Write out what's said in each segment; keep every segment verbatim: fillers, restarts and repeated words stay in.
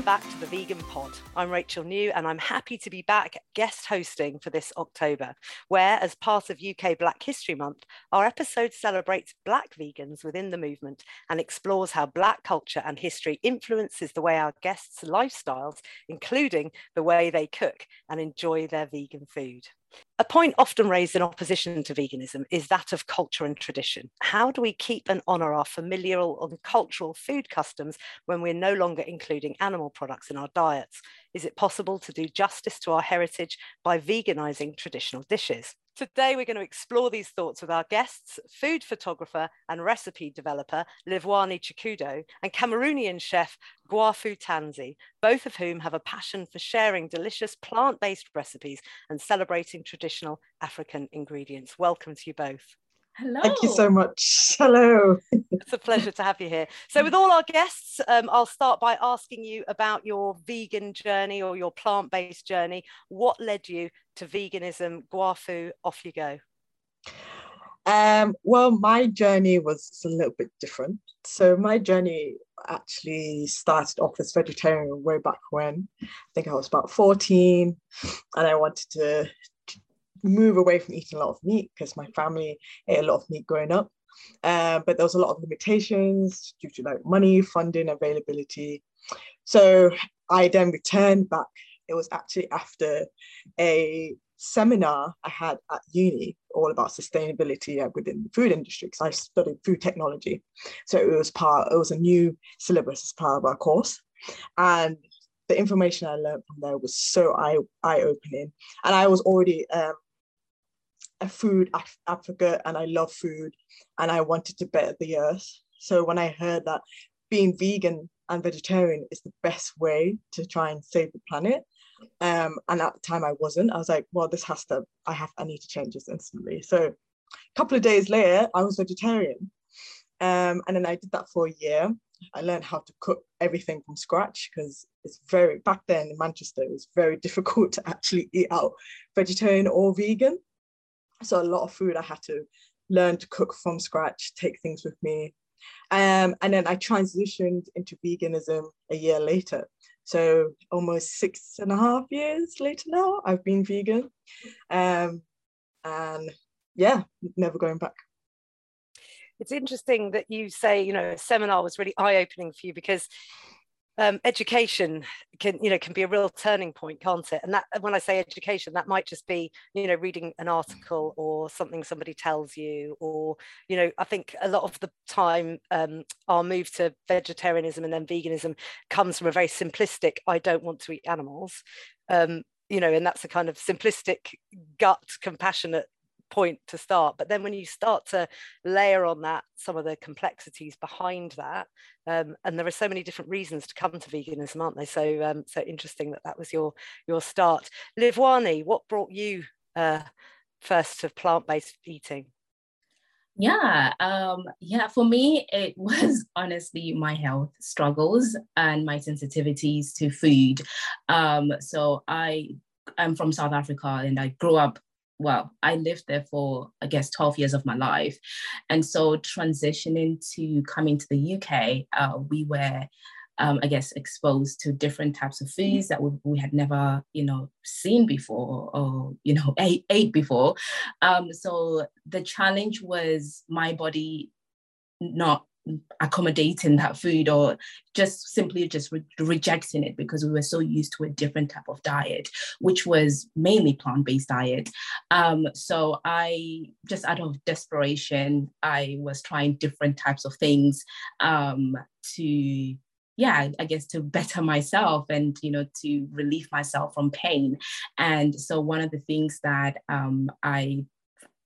Welcome back to the Vegan Pod. I'm Rachel New and I'm happy to be back guest hosting for this October, where as part of U K Black History Month, our episode celebrates Black vegans within the movement and explores how Black culture and history influences the way our guests' lifestyles, including the way they cook and enjoy their vegan food. A point often raised in opposition to veganism is that of culture and tradition. How do we keep and honour our familial and cultural food customs when we're no longer including animal products in our diets? Is it possible to do justice to our heritage by veganising traditional dishes? Today, we're going to explore these thoughts with our guests, food photographer and recipe developer, Livhuwani Tshikhudo, and Cameroonian chef, Ngwafu Tansie, both of whom have a passion for sharing delicious plant-based recipes and celebrating traditional African ingredients. Welcome to you both. Hello. Thank you so much. Hello. It's a pleasure to have you here. So with all our guests, um, I'll start by asking you about your vegan journey or your plant-based journey. What led you to veganism? Ngwafu, off you go. Um, well, my journey was a little bit different. So my journey actually started off as vegetarian way back when. I think I was about fourteen and I wanted to move away from eating a lot of meat because my family ate a lot of meat growing up, uh, but there was a lot of limitations due to like money, funding, availability. So I then returned back. It was actually after a seminar I had at uni all about sustainability within the food industry, because I studied food technology. So it was part, it was a new syllabus as part of our course, and the information I learned from there was so eye eye-opening. And I was already um, a food af- advocate, and I love food and I wanted to better the earth. So when I heard that being vegan and vegetarian is the best way to try and save the planet, um, and at the time I wasn't, I was like, well, this has to, I have, I need to change this instantly. So a couple of days later, I was vegetarian. Um, and then I did that for a year. I learned how to cook everything from scratch, because it's very, back then in Manchester, it was very difficult to actually eat out vegetarian or vegan. So a lot of food I had to learn to cook from scratch, take things with me. Um, and then I transitioned into veganism a year later. So almost six and a half years later now, I've been vegan. Um, and yeah, never going back. It's interesting that you say, you know, a seminar was really eye-opening for you, because um, education can, you know, can be a real turning point, can't it? And that, when I say education, that might just be, you know, reading an article or something somebody tells you, or, you know, I think a lot of the time um, our move to vegetarianism and then veganism comes from a very simplistic, I don't want to eat animals, um, you know, and that's a kind of simplistic, gut, compassionate point to start. But then when you start to layer on that some of the complexities behind that, um, and there are so many different reasons to come to veganism, aren't they? So um, so interesting that that was your your start. Livhuwani, what brought you uh, first to plant-based eating? Yeah, um, yeah. For me, it was honestly my health struggles and my sensitivities to food. Um, so I am from South Africa, and I grew up, well, I lived there for, I guess, twelve years of my life. And so transitioning to coming to the U K, uh, we were, um, I guess, exposed to different types of foods that we, we had never, you know, seen before or, you know, ate, ate before. Um, so the challenge was my body not accommodating that food, or just simply just re- rejecting it, because we were so used to a different type of diet, which was mainly plant-based diet. Um, so I just, out of desperation, I was trying different types of things um, to, yeah, I guess to better myself and, you know, to relieve myself from pain. And so one of the things that um, I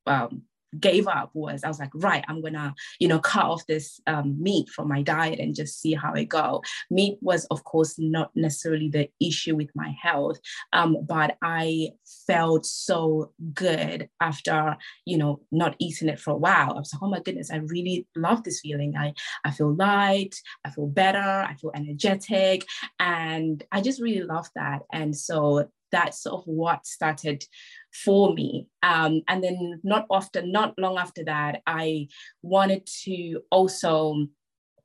um, gave up was, I was like, right, I'm gonna, you know, cut off this um, meat from my diet and just see how it go. Meat was, of course, not necessarily the issue with my health, um, but I felt so good after, you know, not eating it for a while. I was like, oh my goodness, I really love this feeling. I, I feel light, I feel better, I feel energetic, and I just really love that. And so that's sort of what started for me. Um, and then not often, not long after that, I wanted to also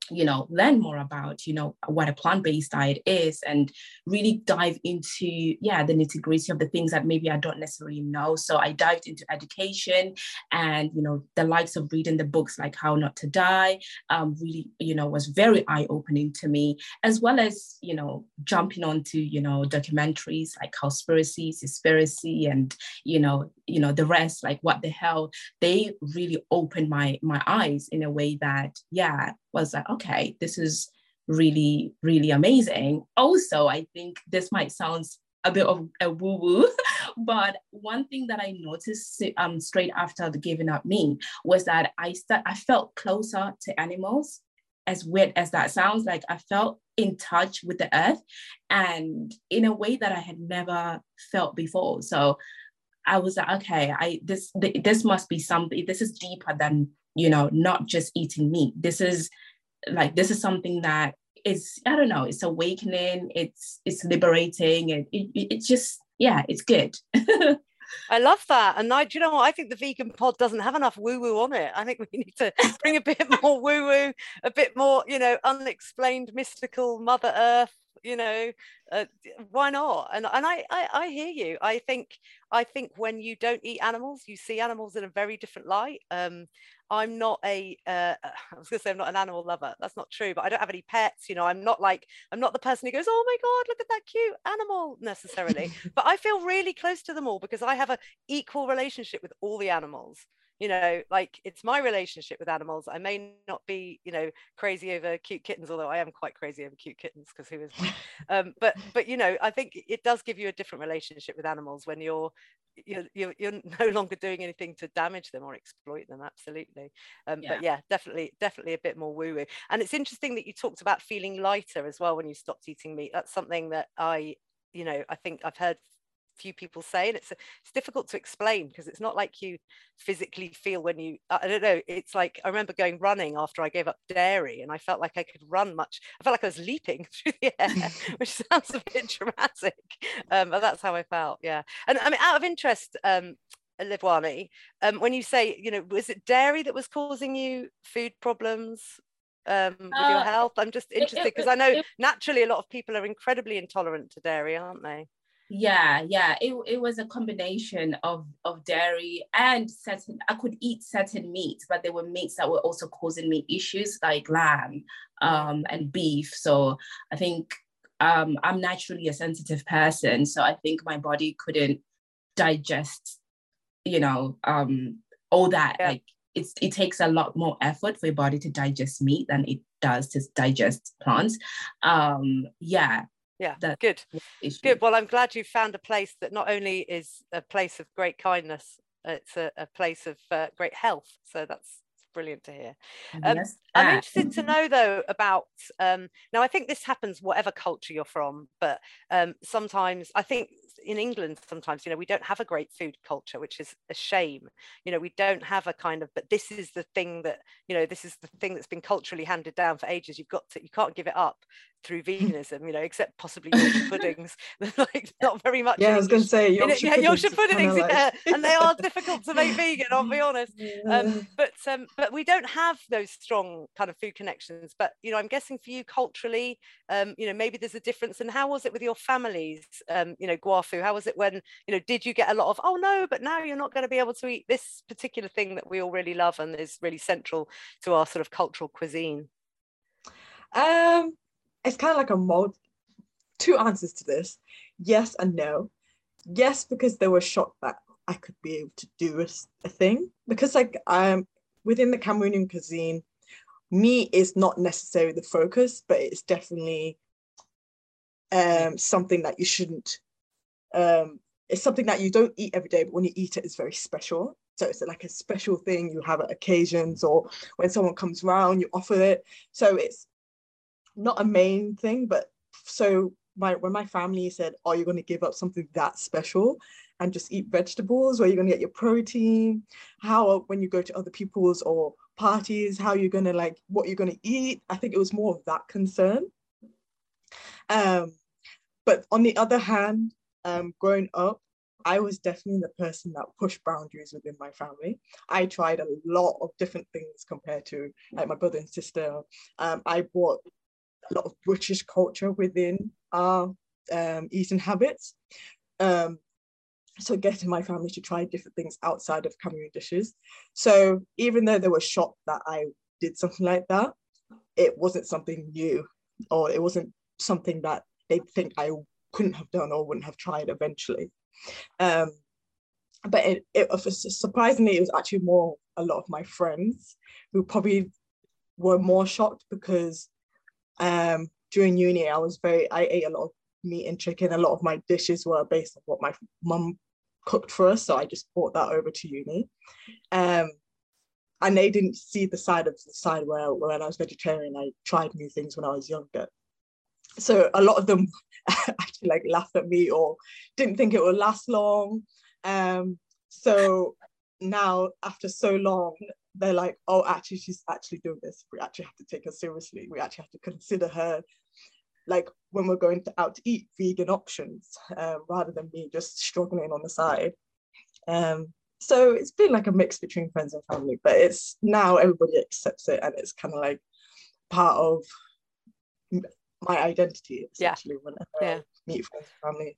you know, learn more about, you know, what a plant-based diet is and really dive into, yeah, the nitty-gritty of the things that maybe I don't necessarily know. So I dived into education and, you know, the likes of reading the books like How Not to Die um, really, you know, was very eye-opening to me, as well as, you know, jumping onto, you know, documentaries like Cowspiracy, Seaspiracy, and, you know, you know, the rest, like What the Health. They really opened my, my eyes in a way that, yeah, was like, okay, this is really, really amazing. Also, I think this might sound a bit of a woo-woo, but one thing that I noticed um, straight after the Giving Up Me was that I start, I felt closer to animals, as weird as that sounds. Like, I felt in touch with the earth, and in a way that I had never felt before. So I was like, okay, I this this must be something. This is deeper than, you know, not just eating meat. This is like, this is something that is, I don't know, it's awakening, it's it's liberating, and it, it, it just, yeah, it's good. I love that. And I, do you know what? I think the Vegan Pod doesn't have enough woo-woo on it. I think we need to bring a bit more woo-woo, a bit more, you know, unexplained, mystical Mother Earth, you know, uh, why not? And and I, I, I hear you. I think I think when you don't eat animals, you see animals in a very different light. Um, I'm not a, uh, I was going to say I'm not an animal lover. That's not true, but I don't have any pets. You know, I'm not like, I'm not the person who goes, oh my God, look at that cute animal necessarily. But I feel really close to them all because I have an equal relationship with all the animals. You know, like, it's my relationship with animals. I may not be, you know, crazy over cute kittens, although I am quite crazy over cute kittens, because who is? Um, but, but you know, I think it does give you a different relationship with animals when you're, you're, you're, you're no longer doing anything to damage them or exploit them. Absolutely. Um, yeah. But yeah, definitely, definitely a bit more woo-woo. And it's interesting that you talked about feeling lighter as well when you stopped eating meat. That's something that I, you know, I think I've heard few people say, and it's it's difficult to explain because it's not like you physically feel when you, I don't know, it's like, I remember going running after I gave up dairy, and I felt like I could run much, I felt like I was leaping through the air, which sounds a bit dramatic, um, but that's how I felt, yeah. And I mean, out of interest, um, Livhuwani, um, when you say, you know, was it dairy that was causing you food problems? Um, with uh, your health? I'm just interested because I know it, naturally a lot of people are incredibly intolerant to dairy, aren't they? Yeah, yeah, it, it was a combination of, of dairy and certain, I could eat certain meats, but there were meats that were also causing me issues, like lamb um, and beef. So I think um, I'm naturally a sensitive person. So I think my body couldn't digest, you know, um, all that. Yeah. Like, it's, it takes a lot more effort for your body to digest meat than it does to digest plants. Um, yeah. Yeah, that, good. Good. Well, I'm glad you found a place that not only is a place of great kindness, it's a, a place of uh, great health. So that's brilliant to hear. Um, yes. I'm interested to know, though, about um, now, I think this happens whatever culture you're from, but um, sometimes I think in England, sometimes, you know, we don't have a great food culture, which is a shame. You know, we don't have a kind of, but this is the thing that, you know, this is the thing that's been culturally handed down for ages. You've got to, you can't give it up through veganism, you know, except possibly Yorkshire puddings. Like, not very much. Yeah, I was going to say Yorkshire, yeah, Yorkshire puddings, like... yeah, and they are difficult to make vegan, I'll be honest. Yeah. Um, but um, but we don't have those strong kind of food connections. But you know, I'm guessing for you culturally, um, you know, maybe there's a difference. And how was it with your families? Um, you know, Gwafu, how was it when, you know, did you get a lot of, oh no, but now you're not going to be able to eat this particular thing that we all really love and is really central to our sort of cultural cuisine? Um. It's kind of like a mold, two answers to this, yes and no. Yes, because they were shocked that I could be able to do a, a thing, because like um, within the Cameroonian cuisine, meat is not necessarily the focus, but it's definitely um, something that you shouldn't, um, it's something that you don't eat every day, but when you eat it, it's very special. So it's like a special thing you have at occasions, or when someone comes around, you offer it. So it's not a main thing, but so my when my family said, "Are you going to give up something that special and just eat vegetables? Where you're going to get your protein? How when you go to other people's or parties, how you're going to like what you're going to eat?" I think it was more of that concern. Um, but on the other hand, um, growing up, I was definitely the person that pushed boundaries within my family. I tried a lot of different things compared to like my brother and sister. Um, I brought a lot of British culture within our um, eating habits. Um, so getting my family to try different things outside of Cameroon dishes. So even though they were shocked that I did something like that, it wasn't something new, or it wasn't something that they think I couldn't have done or wouldn't have tried eventually. Um, but it, it surprisingly, it was actually more a lot of my friends who probably were more shocked, because um, during uni, I was very, I ate a lot of meat and chicken. A lot of my dishes were based on what my mum cooked for us. So I just brought that over to uni. Um, and they didn't see the side of the side where when I was vegetarian, I tried new things when I was younger. So a lot of them actually like laughed at me or didn't think it would last long. Um, so now after so long, they're like, oh, actually, she's actually doing this. We actually have to take her seriously. We actually have to consider her, like when we're going to out to eat, vegan options, uh, rather than me just struggling on the side. Um, so it's been like a mix between friends and family, but it's now everybody accepts it, and it's kind of like part of my identity, essentially, yeah. whenever yeah. I meet friends and family.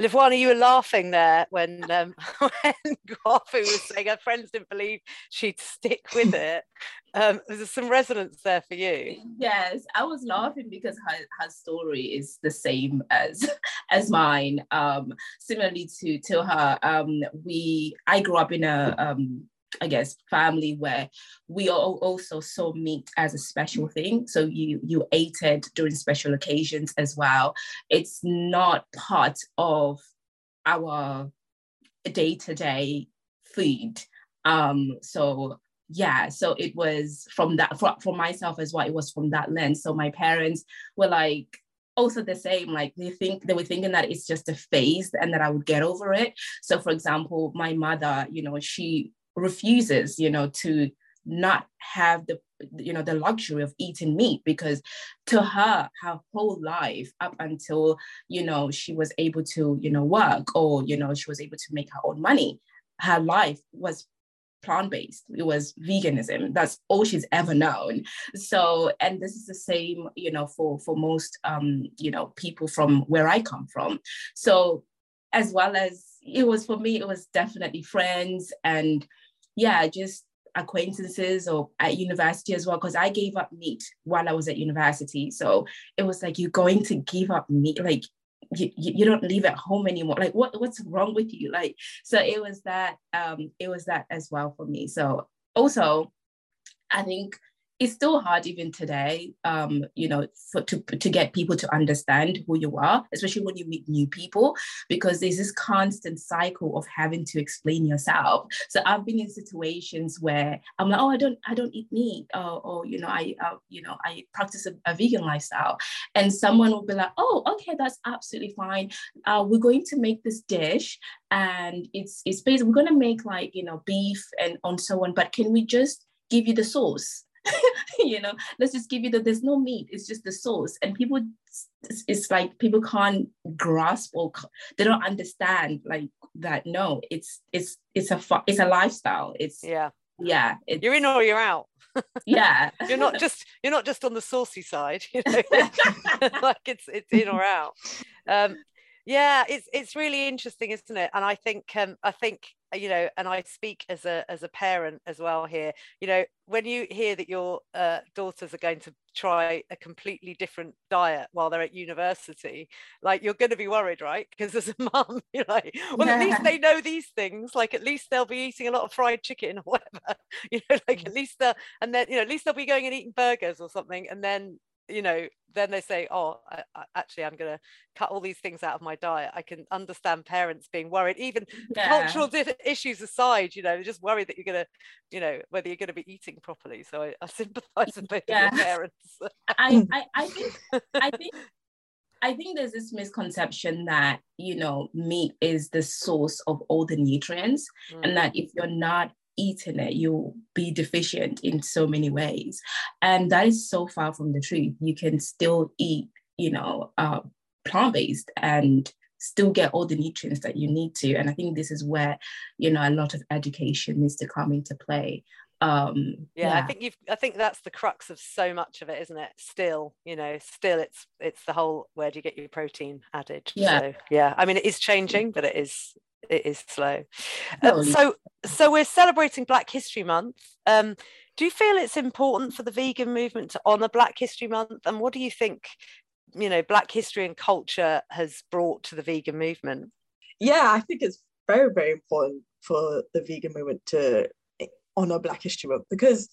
Livhuwani, you were laughing there when um, when Gwafu was saying her friends didn't believe she'd stick with it. Um, there's some resonance there for you. Yes, I was laughing because her, her story is the same as as mine. Um, similarly to to her, um, we I grew up in a um, I guess family where we all also saw meat as a special thing, so you you ate it during special occasions as well. It's not part of our day-to-day food, um so yeah so it was from that for, for myself as well. It was from that lens. So my parents were like also the same, like they think they were thinking that it's just a phase and that I would get over it. So for example, my mother, you know, she refuses, you know, to not have the, you know, the luxury of eating meat, because to her, her whole life up until, you know, she was able to, you know, work, or, you know, she was able to make her own money, her life was plant-based. It was veganism. That's all she's ever known. So, and this is the same, you know, for, for most, um, you know, people from where I come from. So as well as, it was for me, it was definitely friends and yeah, just acquaintances, or at university as well, because I gave up meat while I was at university. So it was like, you're going to give up meat, like you, you don't live at home anymore. Like what what's wrong with you? Like, so it was that, um, it was that as well for me. So also, I think it's still hard even today, um, you know, for, to, to get people to understand who you are, especially when you meet new people, because there's this constant cycle of having to explain yourself. So I've been in situations where I'm like, oh, I don't, I don't eat meat, or, or you know, I, uh, you know, I practice a, a vegan lifestyle, and someone will be like, oh, okay, that's absolutely fine. Uh, we're going to make this dish, and it's it's basically we're going to make like, you know, beef and on so on, but can we just give you the sauce? You know, let's just give you that there's no meat, it's just the sauce. And people, it's, it's like people can't grasp, or they don't understand like that. No, it's it's it's a fu- it's a lifestyle. It's yeah yeah it's, you're in or you're out. Yeah. you're not just you're not just on the saucy side, you know. Like it's it's in or out. um Yeah, it's it's really interesting, isn't it? And I think um, I think you know, and I speak as a as a parent as well here. You know, when you hear that your uh, daughters are going to try a completely different diet while they're at university, like you're going to be worried, right? Because as a mum, you're like, well, yeah. At least they know these things. Like at least they'll be eating a lot of fried chicken or whatever. You know, like at least they'll, and then you know, at least they'll be going and eating burgers or something, and then. You know, then they say, oh, I, I, actually, I'm going to cut all these things out of my diet. I can understand parents being worried, even yeah. cultural di- issues aside, you know, they're just worried that you're going to, you know, whether you're going to be eating properly. So I, I sympathize with both yeah. of your parents. I, I, I think, I think, I think there's this misconception that, you know, meat is the source of all the nutrients, mm. and that if you're not eating it, you'll be deficient in so many ways, and that is so far from the truth. You can still eat, you know, uh, plant-based and still get all the nutrients that you need to. And I think this is where, you know, a lot of education needs to come into play. Um, yeah, yeah, I think you've. I think that's the crux of so much of it, isn't it? Still, you know, still, it's it's the whole where do you get your protein added? Yeah, so, yeah. I mean, it is changing, but it is it is slow. Um, so, so we're celebrating Black History Month. Um, do you feel it's important for the vegan movement to honour Black History Month? And what do you think, you know, Black history and culture has brought to the vegan movement? Yeah, I think it's very, very important for the vegan movement to honour Black History Month, because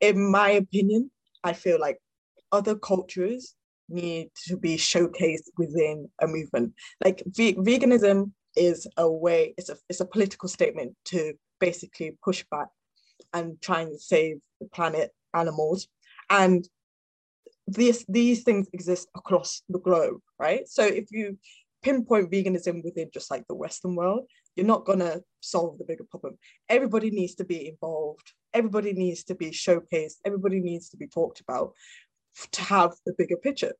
in my opinion, I feel like other cultures need to be showcased within a movement. Like ve- veganism is a way, it's a, it's a political statement to basically push back and try and save the planet, animals, and these these things exist across the globe, right? So if you pinpoint veganism within just like the Western world, you're not gonna solve the bigger problem. Everybody needs to be involved. Everybody needs to be showcased. Everybody needs to be talked about to have the bigger picture.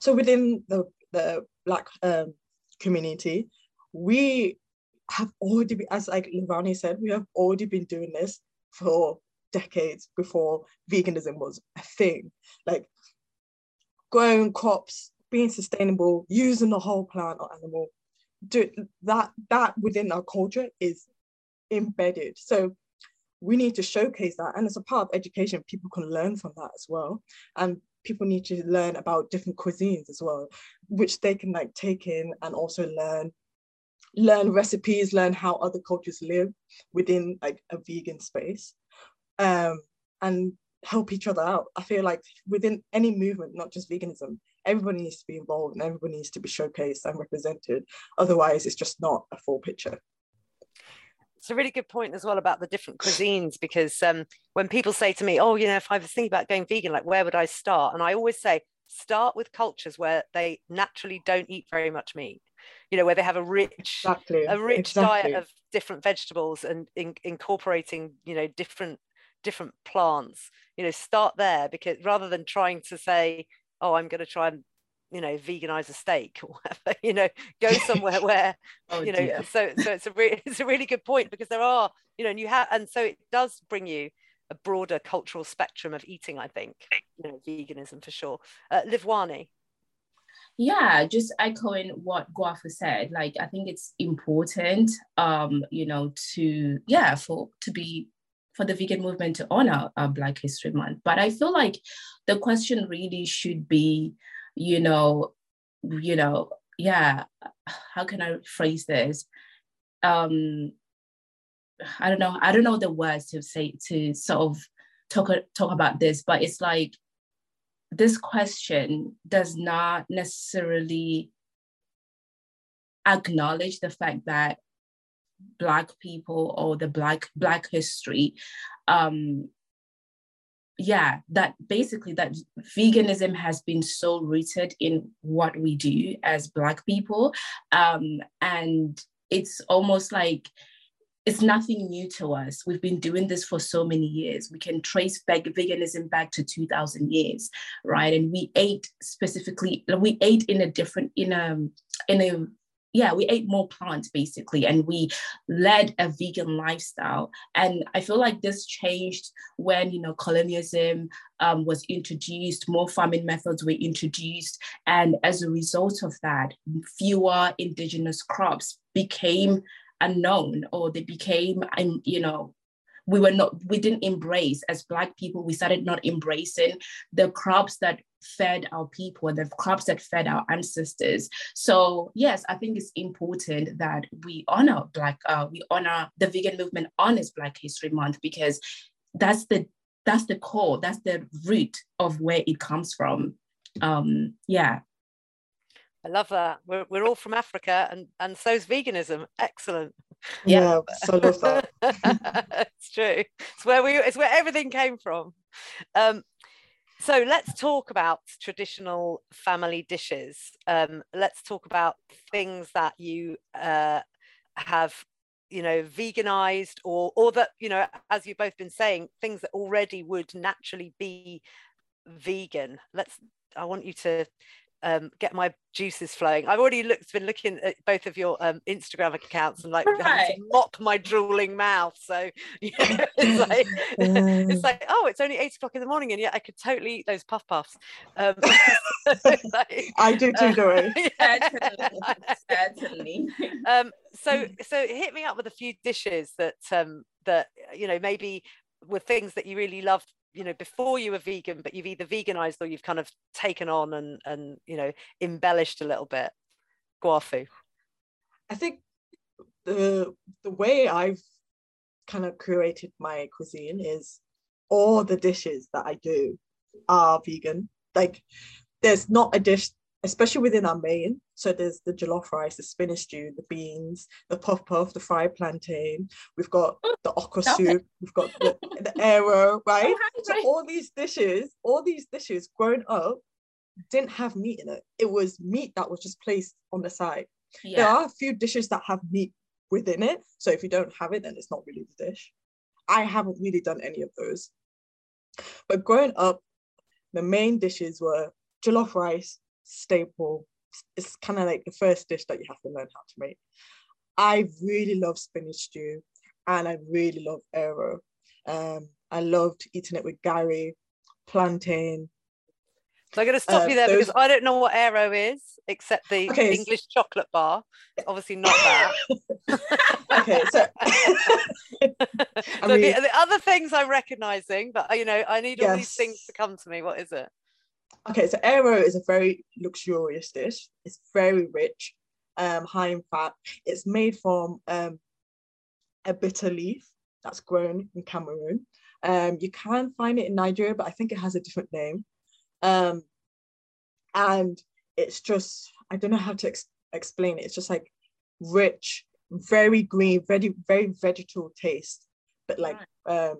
So within the, the Black um, community, we have already been, as like Livhuwani said, we have already been doing this for decades before veganism was a thing. Like growing crops, being sustainable, using a whole plant or animal, do that that within our culture is embedded. So we need to showcase that, and as a part of education, people can learn from that as well. And people need to learn about different cuisines as well, which they can like take in and also learn learn recipes, learn how other cultures live within like a vegan space, um, and help each other out. I feel like within any movement, not just veganism, everybody needs to be involved and everybody needs to be showcased and represented. Otherwise, it's just not a full picture. It's a really good point as well about the different cuisines, because um, when people say to me, oh, you know, if I was thinking about going vegan, like, where would I start? And I always say, start with cultures where they naturally don't eat very much meat, you know, where they have a rich, exactly. a rich exactly. diet of different vegetables and in- incorporating, you know, different, different plants, you know, start there, because rather than trying to say, oh, I'm going to try and, you know, veganize a steak or whatever, you know, go somewhere where, oh, you know, dear. so so it's a, re- it's a really good point, because there are, you know, and you have, and so it does bring you a broader cultural spectrum of eating, I think, you know, veganism for sure. Uh, Livhuwani. Yeah, just echoing what Gwafu said, like, I think it's important, um, you know, to, yeah, for, to be, for the vegan movement to honor uh, Black History Month. But I feel like the question really should be, you know, you know, yeah, how can I phrase this? Um, I don't know. I don't know the words to say to sort of talk talk about this, but it's like this question does not necessarily acknowledge the fact that Black people or the Black Black history, um, yeah, that basically that veganism has been so rooted in what we do as Black people, um, and it's almost like it's nothing new to us. We've been doing this for so many years. We can trace back veganism back to two thousand years, right? And we ate specifically, we ate in a different in a in a. Yeah, we ate more plants basically, and we led a vegan lifestyle. And I feel like this changed when, you know, colonialism um, was introduced, more farming methods were introduced. And as a result of that, fewer indigenous crops became unknown, or they became, you know, we were not, we didn't embrace, as Black people, we started not embracing the crops that fed our people, the crops that fed our ancestors. So yes, I think it's important that we honor Black, uh, we honor the vegan movement honors Black History Month, because that's the that's the core, that's the root of where it comes from. Um, yeah. I love that. We're we're all from Africa, and and so's veganism. Excellent. Yeah, yeah, so love that. It's true. It's where we. It's where everything came from. Um, so let's talk about traditional family dishes. Um, let's talk about things that you uh, have, you know, veganized, or or that, you know, as you've both been saying, things that already would naturally be vegan. Let's. I want you to um, get my juices flowing. I've already looked, been looking at both of your um, Instagram accounts and like right. mop my drooling mouth. So yeah, it's like um. it's like oh, it's only eight o'clock in the morning, and yet I could totally eat those puff puffs. Um, like, I do too, Dory. Uh, yeah. Certainly. Um, so so hit me up with a few dishes that um, that you know maybe were things that you really loved, you know, before you were vegan, but you've either veganized or you've kind of taken on and, and you know, embellished a little bit. Ngwafu. I think the the way I've kind of created my cuisine is all the dishes that I do are vegan. Like there's not a dish, especially within our main. So there's the jollof rice, the spinach stew, the beans, the puff puff, the fried plantain. We've got the okra Stop soup. It. We've got the, the arrow, right? So all these dishes, all these dishes growing up didn't have meat in it. It was meat that was just placed on the side. Yeah. There are a few dishes that have meat within it. So if you don't have it, then it's not really the dish. I haven't really done any of those. But growing up, the main dishes were jollof rice, staple. It's kind of like the first dish that you have to learn how to make. I really love spinach stew and I really love arrow. Um, I loved eating it with gari, plantain. So I'm going to stop uh, you there those... because I don't know what arrow is except the okay, English so... chocolate bar. It's obviously not that. Okay, so I mean... the, the other things I'm recognising, but you know, I need yes. all these things to come to me. What is it? Okay, so arrow is a very luxurious dish. It's very rich, um, high in fat. It's made from um, a bitter leaf that's grown in Cameroon. Um, you can find it in Nigeria, but I think it has a different name. Um, and it's just, I don't know how to ex- explain it. It's just like rich, very green, very, very vegetal taste. But like... Um,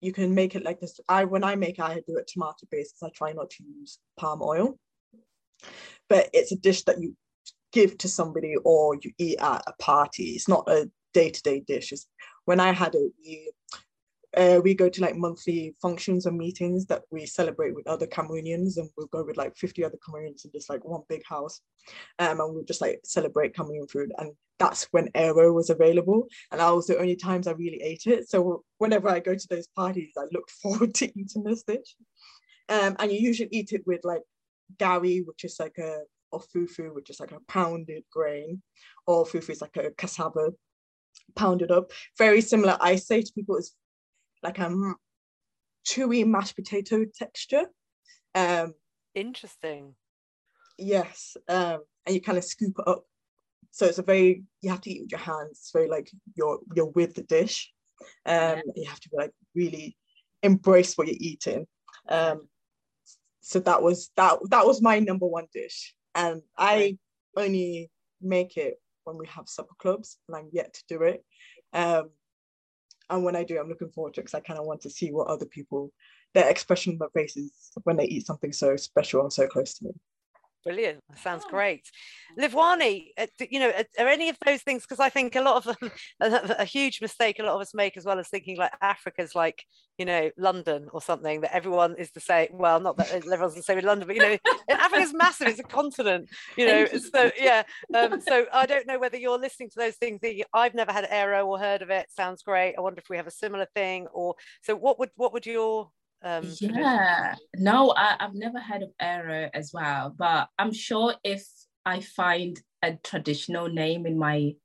you can make it like this. I when I make it, I do it tomato based because I try not to use palm oil. But it's a dish that you give to somebody or you eat at a party. It's not a day-to-day dish. It's, when I had it, we, uh, we go to like monthly functions and meetings that we celebrate with other Cameroonians, and we'll go with like fifty other Cameroonians in just like one big house. Um, and we'll just like celebrate Cameroon food. And that's when arrow was available, and that was the only times I really ate it. So whenever I go to those parties, I look forward to eating this dish. Um, and you usually eat it with like gari, which is like a, or fufu, which is like a pounded grain, or fufu is like a cassava pounded up. Very similar, I say to people, it's like a chewy mashed potato texture. Um, Interesting. Yes, um, and you kind of scoop it up. So it's a very, you have to eat with your hands. It's very like you're you're with the dish. Um, yeah. You have to be like really embrace what you're eating. Um, so that was that that was my number one dish. And I only make it when we have supper clubs, and I'm yet to do it. Um, and when I do, I'm looking forward to it because I kind of want to see what other people, their expression on their faces when they eat something so special and so close to me. Brilliant. That sounds great. Livhuwani, uh, you know, are, are any of those things, because I think a lot of them, a, a huge mistake a lot of us make as well as thinking like Africa's like, you know, London or something, that everyone is the same. Well, not that everyone's the same in London, but, you know, Africa's massive, it's a continent, you know, so yeah. Um, so I don't know whether you're listening to those things that you, I've never had arrow or heard of it. Sounds great. I wonder if we have a similar thing or, so what would, what would your... Um, yeah, no, I, I've never heard of arrow as well, but I'm sure if I find a traditional name in my,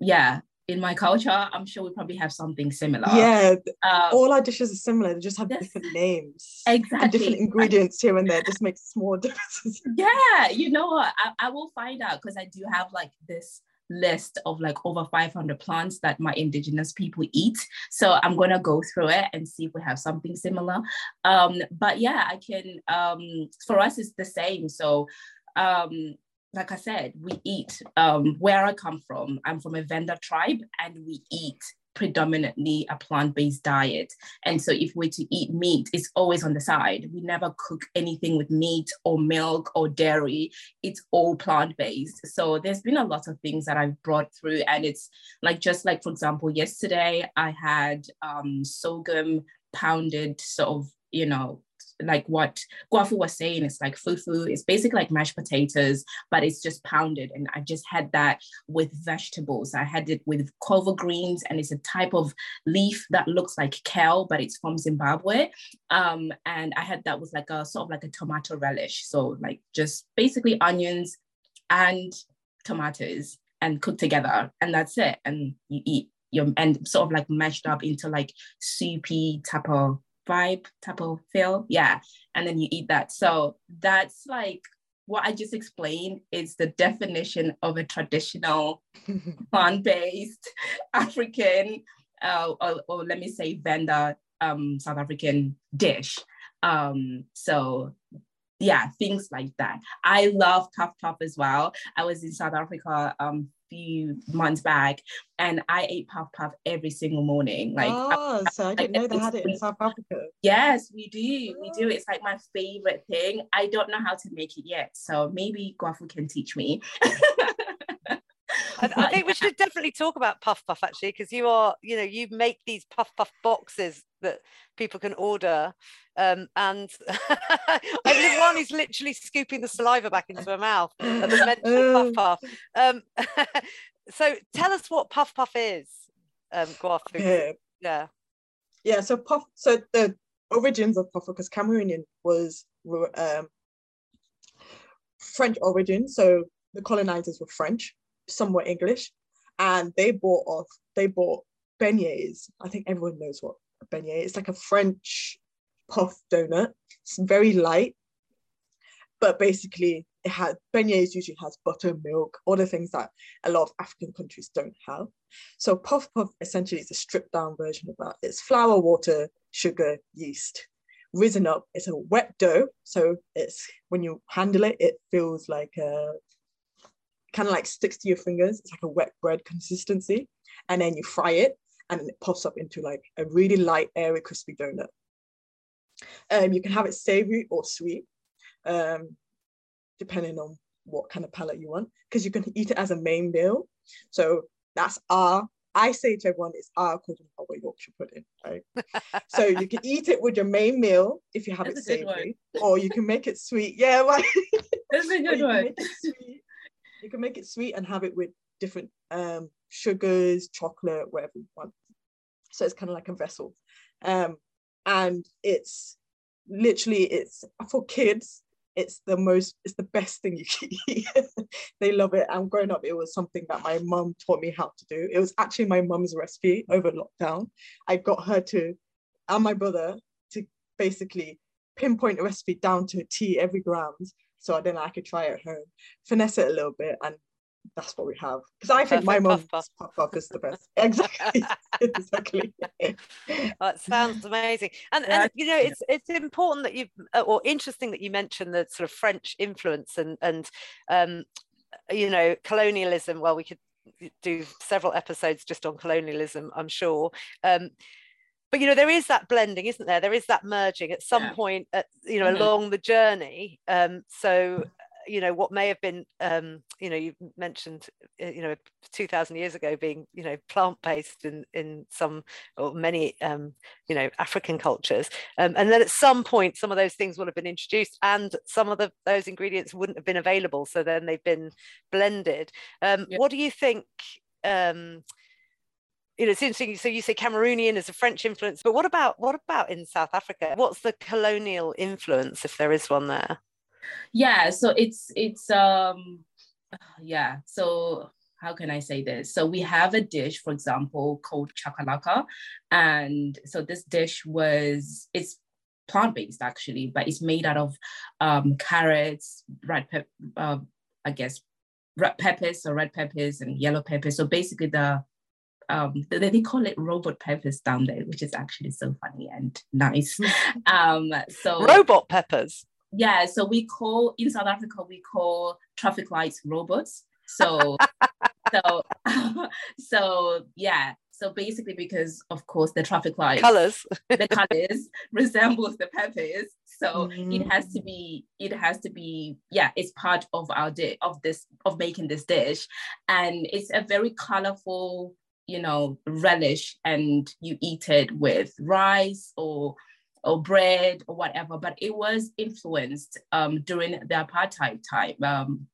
yeah, in my culture, I'm sure we probably have something similar. Yeah, um, all our dishes are similar, they just have different names. Exactly. Different ingredients here and there, just makes small differences. Yeah, you know what, I, I will find out because I do have like this list of like over five hundred plants that my indigenous people eat, so I'm gonna go through it and see if we have something similar. Um but yeah, I can, um for us it's the same. So um like I said, we eat, um where I come from, I'm from a Venda tribe, and we eat predominantly a plant-based diet. And so if we're to eat meat, it's always on the side. We never cook anything with meat or milk or dairy. It's all plant-based. So there's been a lot of things that I've brought through, and it's like, just like, for example, yesterday I had um, sorghum pounded sort of, you know, like what Gwafu was saying, it's like fufu. It's basically like mashed potatoes, but it's just pounded. And I've just had that with vegetables. I had it with cover greens, and it's a type of leaf that looks like kale, but it's from Zimbabwe. Um, and I had that with like a sort of like a tomato relish. So like just basically onions and tomatoes and cooked together, and that's it. And you eat your, and sort of like mashed up into like soupy type of vibe, type of feel. Yeah. And then you eat that. So that's like what I just explained is the definition of a traditional plant-based African, uh, or, or let me say Venda, um, South African dish. Um, so yeah, things like that. I love Puff Puff as well. I was in South Africa um, few months back, and I ate puff puff every single morning. Like, oh, I, so I didn't like, know they had it in South Africa. Yes, we do. Oh. We do. It's like my favorite thing. I don't know how to make it yet, so maybe Gwafu can teach me. I, I think we should definitely talk about puff puff actually, because you are, you know, you make these puff puff boxes that people can order, um, and Livhuwani's literally scooping the saliva back into her mouth at the mention of puff puff. Um, so tell us what puff puff is, um, Gwafu. Yeah. yeah, yeah. So puff. So the origins of puff puff, because Cameroonian was um, French origin, so the colonizers were French, somewhat English, and they bought off they bought beignets. I think everyone knows what a beignet is. It's like a French puff donut. It's very light, but basically it had, beignets usually has buttermilk, all the things that a lot of African countries don't have. So puff puff essentially is a stripped down version of that. It's flour, water, sugar, yeast, risen up. It's a wet dough, so it's, when you handle it, it feels like a kind of like sticks to your fingers. It's like a wet bread consistency, and then you fry it, and it pops up into like a really light, airy, crispy donut. Um, you can have it savory or sweet, um, depending on what kind of palate you want, because you can eat it as a main meal. So that's our, I say to everyone, it's our equivalent of a Yorkshire pudding, right? So you can eat it with your main meal if you have that's it savory, or you can make it sweet. Yeah, well, that's a good one. You can make it sweet and have it with different um, sugars, chocolate, whatever you want. So it's kind of like a vessel. Um, and it's literally, it's for kids, it's the most, it's the best thing you can eat. They love it. And growing up, it was something that my mum taught me how to do. It was actually my mum's recipe over lockdown. I got her to, and my brother, to basically pinpoint a recipe down to a T, every grams. So then I could try it at home, finesse it a little bit, and that's what we have. Because I think Perfect. my mum's puff puff. puff puff is the best. Exactly, exactly. Oh, it sounds amazing, and yeah. and you know, it's it's important that you, or interesting that you mentioned the sort of French influence and and um, you know, colonialism. Well, we could do several episodes just on colonialism, I'm sure. Um, But, you know, there is that blending, isn't there? There is that merging at some yeah. point, at, you know, mm-hmm. along the journey. Um, so, you know, what may have been, um, you know, you mentioned, you know, two thousand years ago being, you know, plant-based in, in some or many, um, you know, African cultures. Um, and then at some point, some of those things will have been introduced, and some of the, those ingredients wouldn't have been available. So then they've been blended. Um, yeah. What do you think... Um, You know, it's interesting. So you say Cameroonian is a French influence, but what about what about in South Africa? What's the colonial influence, if there is one there? Yeah, so it's it's um yeah. So how can I say this? So we have a dish, for example, called chakalaka, and so this dish was it's. plant-based actually, but it's made out of um, carrots, red pep, uh, I guess, red peppers, so red peppers and yellow peppers. So basically the Um, they, they call it robot peppers down there, which is actually so funny and nice. Um, so robot peppers. Yeah, so we call in South Africa we call traffic lights robots. So, so, so yeah. So basically, because of course the traffic lights, colors, the colors resembles the peppers. So mm. it has to be, it has to be, yeah. It's part of our di- of this of making this dish, and it's a very colorful, you know, relish, and you eat it with rice or or bread or whatever, but it was influenced um, during the apartheid time um,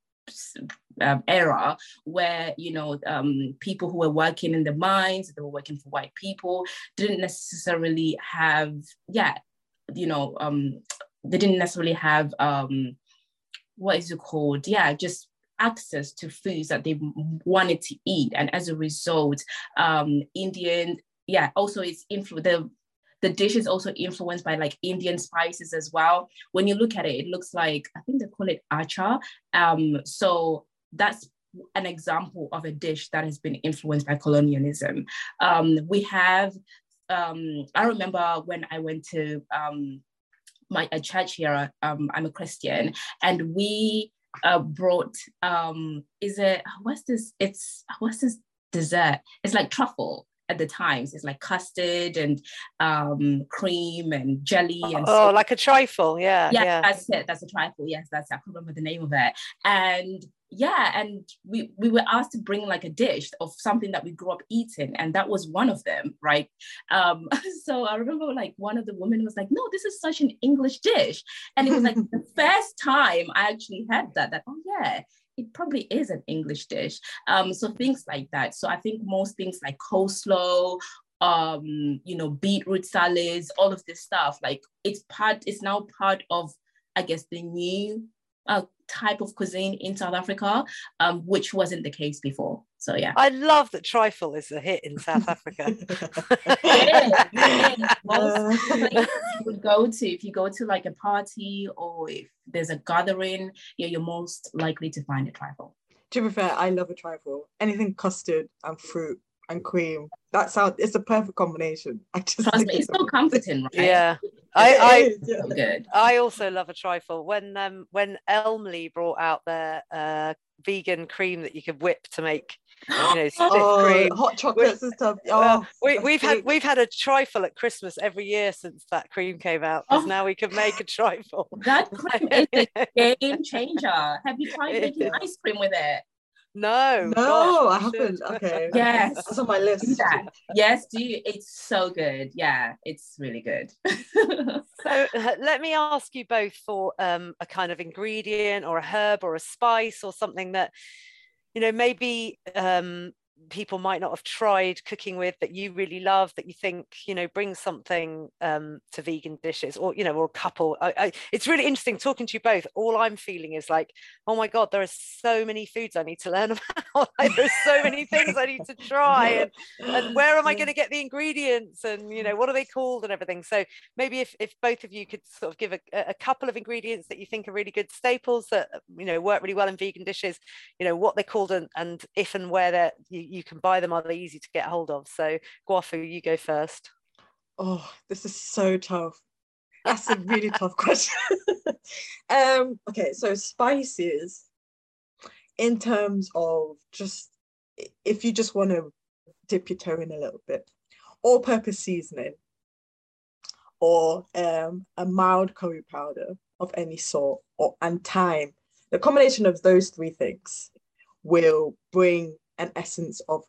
um, era where, you know, um, people who were working in the mines, they were working for white people, didn't necessarily have, yeah, you know, um, they didn't necessarily have, um, what is it called? Yeah, just access to foods that they wanted to eat. And as a result, um, Indian, yeah, also it's influ- the, the dish is also influenced by like Indian spices as well. When you look at it, it looks like, I think they call it acha. Um, so that's an example of a dish that has been influenced by colonialism. Um, we have, um, I remember when I went to um, my a church here, um, I'm a Christian, and we uh, brought, um, is it, what's this, it's, what's this dessert? It's like truffle. At the times, it's like custard and um, cream and jelly and oh, stuff. Like a trifle, yeah, yeah, yeah. That's it. That's a trifle. Yes, that's it. I can't remember the name of it. And yeah, and we we were asked to bring like a dish of something that we grew up eating, and that was one of them, right? Um, so I remember like one of the women was like, "No, this is such an English dish," and it was like the first time I actually had that. That oh yeah. It probably is an English dish. Um, so things like that. So I think most things like coleslaw, um, you know, beetroot salads, all of this stuff, like it's part, it's now part of, I guess, the new uh, type of cuisine in South Africa, um, which wasn't the case before. So yeah. I love that trifle is a hit in South Africa. It is. It is. Most places you would go to, if you go to like a party or if there's a gathering, yeah, you're most likely to find a trifle. To be fair, I love a trifle. Anything custard and fruit and cream. That sounds, it's a perfect combination. I just Trust me, it's so comforting, right? Yeah. I, I, is, yeah. Good. I also love a trifle. When um when Elmley brought out their uh, vegan cream that you could whip to make, you know, oh, cream. Hot chocolates and stuff. Oh, well, we, we've sweet. had we've had a trifle at Christmas every year since that cream came out, because oh. now we can make a trifle. That cream is a game changer. Have you tried making ice cream with it? No, no, gosh, I, I haven't. Okay, yes, that's on my list. Do that. Yes, do you? It's so good. Yeah, it's really good. So uh, let me ask you both for um, a kind of ingredient or a herb or a spice or something that, you know, maybe um, people might not have tried cooking with that you really love, that you think, you know, bring something um, to vegan dishes, or, you know, or a couple. I, I, it's really interesting talking to you both. All I'm feeling is like, oh my God, there are so many foods I need to learn about. Like, there's so many things I need to try, and, and where am I going to get the ingredients, and, you know, what are they called and everything. So maybe if, if both of you could sort of give a, a couple of ingredients that you think are really good staples that, you know, work really well in vegan dishes, you know, what they're called, and, and if and where they're, you, you can buy them, are they easy to get hold of? So Gwafu, you go first. Oh, this is so tough. That's a really tough question. um okay, so spices, in terms of just if you just want to dip your toe in a little bit, all purpose seasoning, or um a mild curry powder of any sort, or and thyme. The combination of those three things will bring an essence of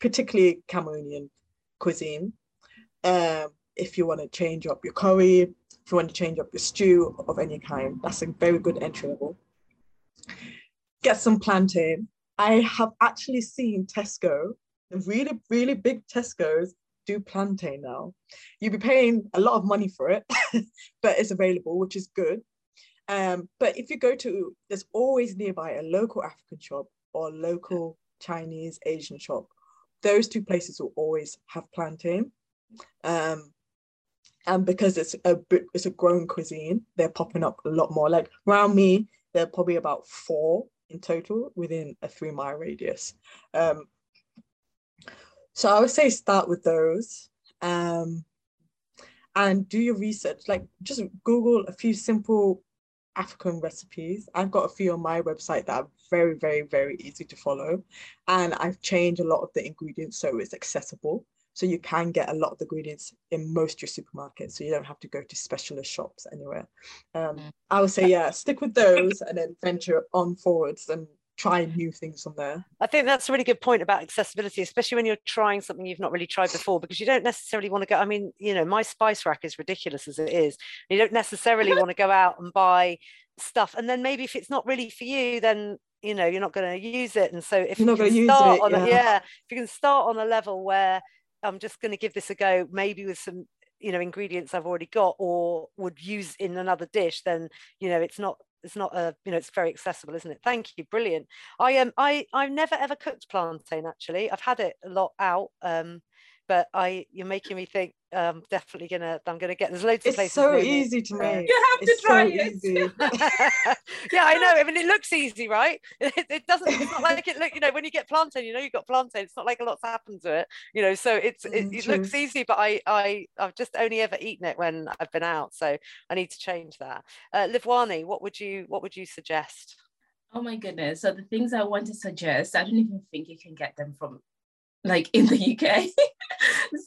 particularly Cameroonian cuisine. Um, if you want to change up your curry, if you want to change up your stew of any kind, that's a very good entry level. Get some plantain. I have actually seen Tesco, the really, really big Tesco's do plantain now. You'll be paying a lot of money for it, but it's available, which is good. Um, but if you go to, there's always nearby a local African shop or local Chinese, Asian shop. Those two places will always have plantain, um, and because it's a bit, it's a grown cuisine, they're popping up a lot more. Like around me, there are probably about four in total within a three mile radius. Um, so I would say start with those, um, and do your research. Like just Google a few simple African recipes. I've got a few on my website that are very, very, very easy to follow, and I've changed a lot of the ingredients so it's accessible. So you can get a lot of the ingredients in most of your supermarkets, so you don't have to go to specialist shops anywhere. Um, I would say yeah, stick with those and then venture on forwards and try new things on there. I think that's a really good point about accessibility, especially when you're trying something you've not really tried before, because you don't necessarily want to go, I mean, you know, my spice rack is ridiculous as it is. You don't necessarily want to go out and buy stuff, and then maybe if it's not really for you, then you know you're not going to use it. And so if you're you can use start it, on yeah. A, yeah if you can start on a level where I'm just going to give this a go, maybe with some you know ingredients I've already got or would use in another dish, then you know it's not it's not a you know it's very accessible, isn't it? Thank you, brilliant. I am um, I I've never ever cooked plantain, actually. I've had it a lot out, um but I you're making me think. I'm definitely gonna I'm gonna get there's loads of places. It's so easy to make. You have to try it. Yeah, I know. I mean, it looks easy, right? It, it doesn't it's not like it look you know when you get plantain, you know you've got plantain, it's not like a lot's happened to it, you know so it's it, it looks easy, but I I I've just only ever eaten it when I've been out, so I need to change that. uh Livhuwani, what would you what would you suggest? Oh my goodness, so the things I want to suggest, I don't even think you can get them from like in the U K.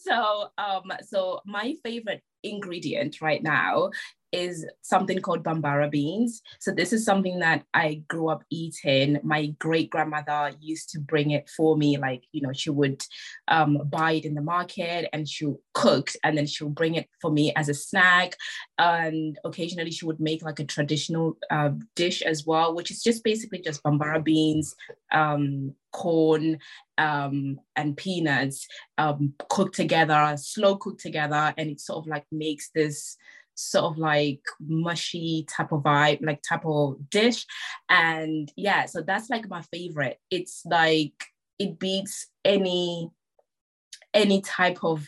so um so my favorite ingredient right now is something called bambara beans. So this is something that I grew up eating. My great grandmother used to bring it for me, like you know she would um buy it in the market and she'll cook and then she'll bring it for me as a snack, and occasionally she would make like a traditional uh, dish as well, which is just basically just bambara beans, um corn, um and peanuts, um cooked together, slow cooked together, and it sort of like makes this sort of like mushy type of vibe, like type of dish. And yeah, so that's like my favorite. It's like, it beats any, any type of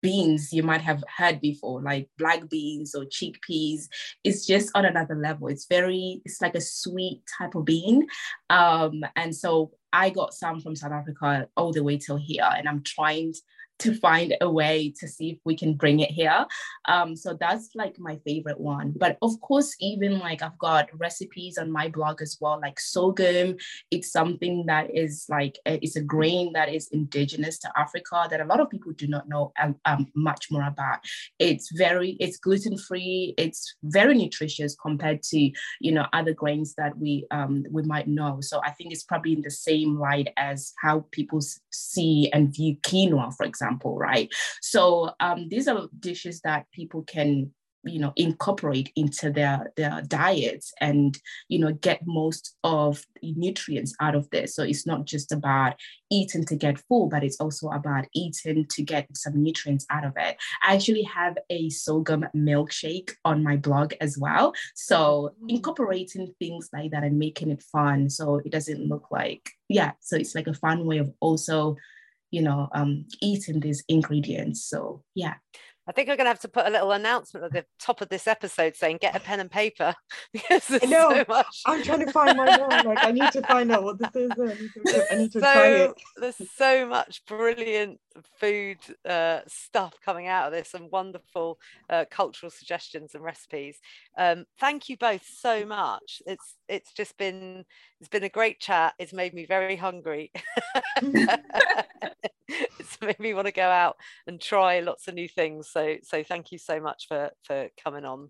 beans you might have had before, like black beans or chickpeas. It's just on another level. It's very, it's like a sweet type of bean. Um, and so I got some from South Africa all the way till here, and I'm trying to to find a way to see if we can bring it here. Um, so that's like my favorite one. But of course, even like I've got recipes on my blog as well, like sorghum. It's something that is like, it's a grain that is indigenous to Africa that a lot of people do not know um, much more about. It's very, it's gluten-free. It's very nutritious compared to, you know, other grains that we, um, we might know. So I think it's probably in the same light as how people see and view quinoa, for example. Right, so um, these are dishes that people can, you know, incorporate into their their diets and you know get most of the nutrients out of this. So it's not just about eating to get full, but it's also about eating to get some nutrients out of it. I actually have a sorghum milkshake on my blog as well. So incorporating things like that and making it fun, so it doesn't look like yeah. So it's like a fun way of also, you know, um, eating these ingredients. So, yeah. I think I'm going to have to put a little announcement at the top of this episode saying, get a pen and paper. Because there's no, so much. I'm trying to find my one. Like, I need to find out what this is. I need to, I need to so, try it. There's so much brilliant food uh, stuff coming out of this, and wonderful uh, cultural suggestions and recipes. Um, thank you both so much. It's it's just been it's been a great chat. It's made me very hungry. It's made me want to go out and try lots of new things. So so thank you so much for for coming on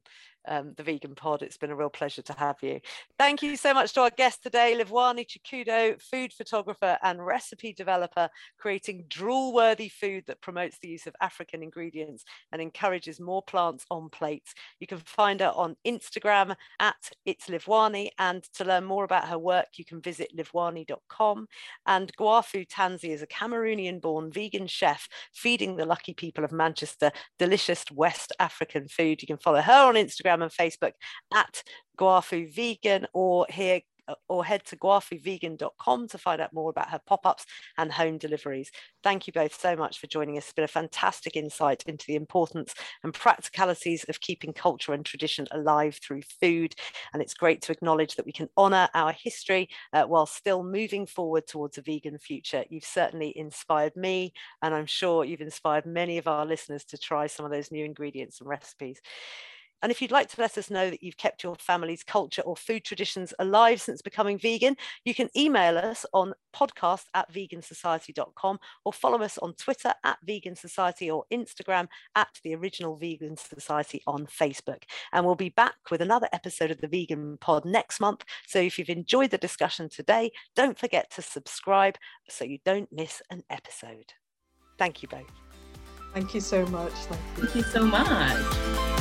um, the Vegan Pod. It's been a real pleasure to have you. Thank you so much to our guest today, Livhuwani Tshikhudo, food photographer and recipe developer, creating drool-worthy food that promotes the use of African ingredients and encourages more plants on plates. You can find her on Instagram at It's Livhuwani, and to learn more about her work, you can visit livhuwani dot com. And Ngwafu Tansie is a Cameroonian-born vegan chef feeding the lucky people of Manchester delicious West African food. You can follow her on Instagram and Facebook at Gwafuvegan, or here or head to gwafuvegan dot com to find out more about her pop-ups and home deliveries. Thank you both so much for joining us. It's been a fantastic insight into the importance and practicalities of keeping culture and tradition alive through food. And it's great to acknowledge that we can honour our history uh, while still moving forward towards a vegan future. You've certainly inspired me, and I'm sure you've inspired many of our listeners to try some of those new ingredients and recipes. And if you'd like to let us know that you've kept your family's culture or food traditions alive since becoming vegan, you can email us on podcast at vegan society dot com or follow us on Twitter at Vegan Society or Instagram at The Original Vegan Society on Facebook. And we'll be back with another episode of the Vegan Pod next month. So if you've enjoyed the discussion today, don't forget to subscribe so you don't miss an episode. Thank you both. Thank you so much. Thank you, Thank you so much.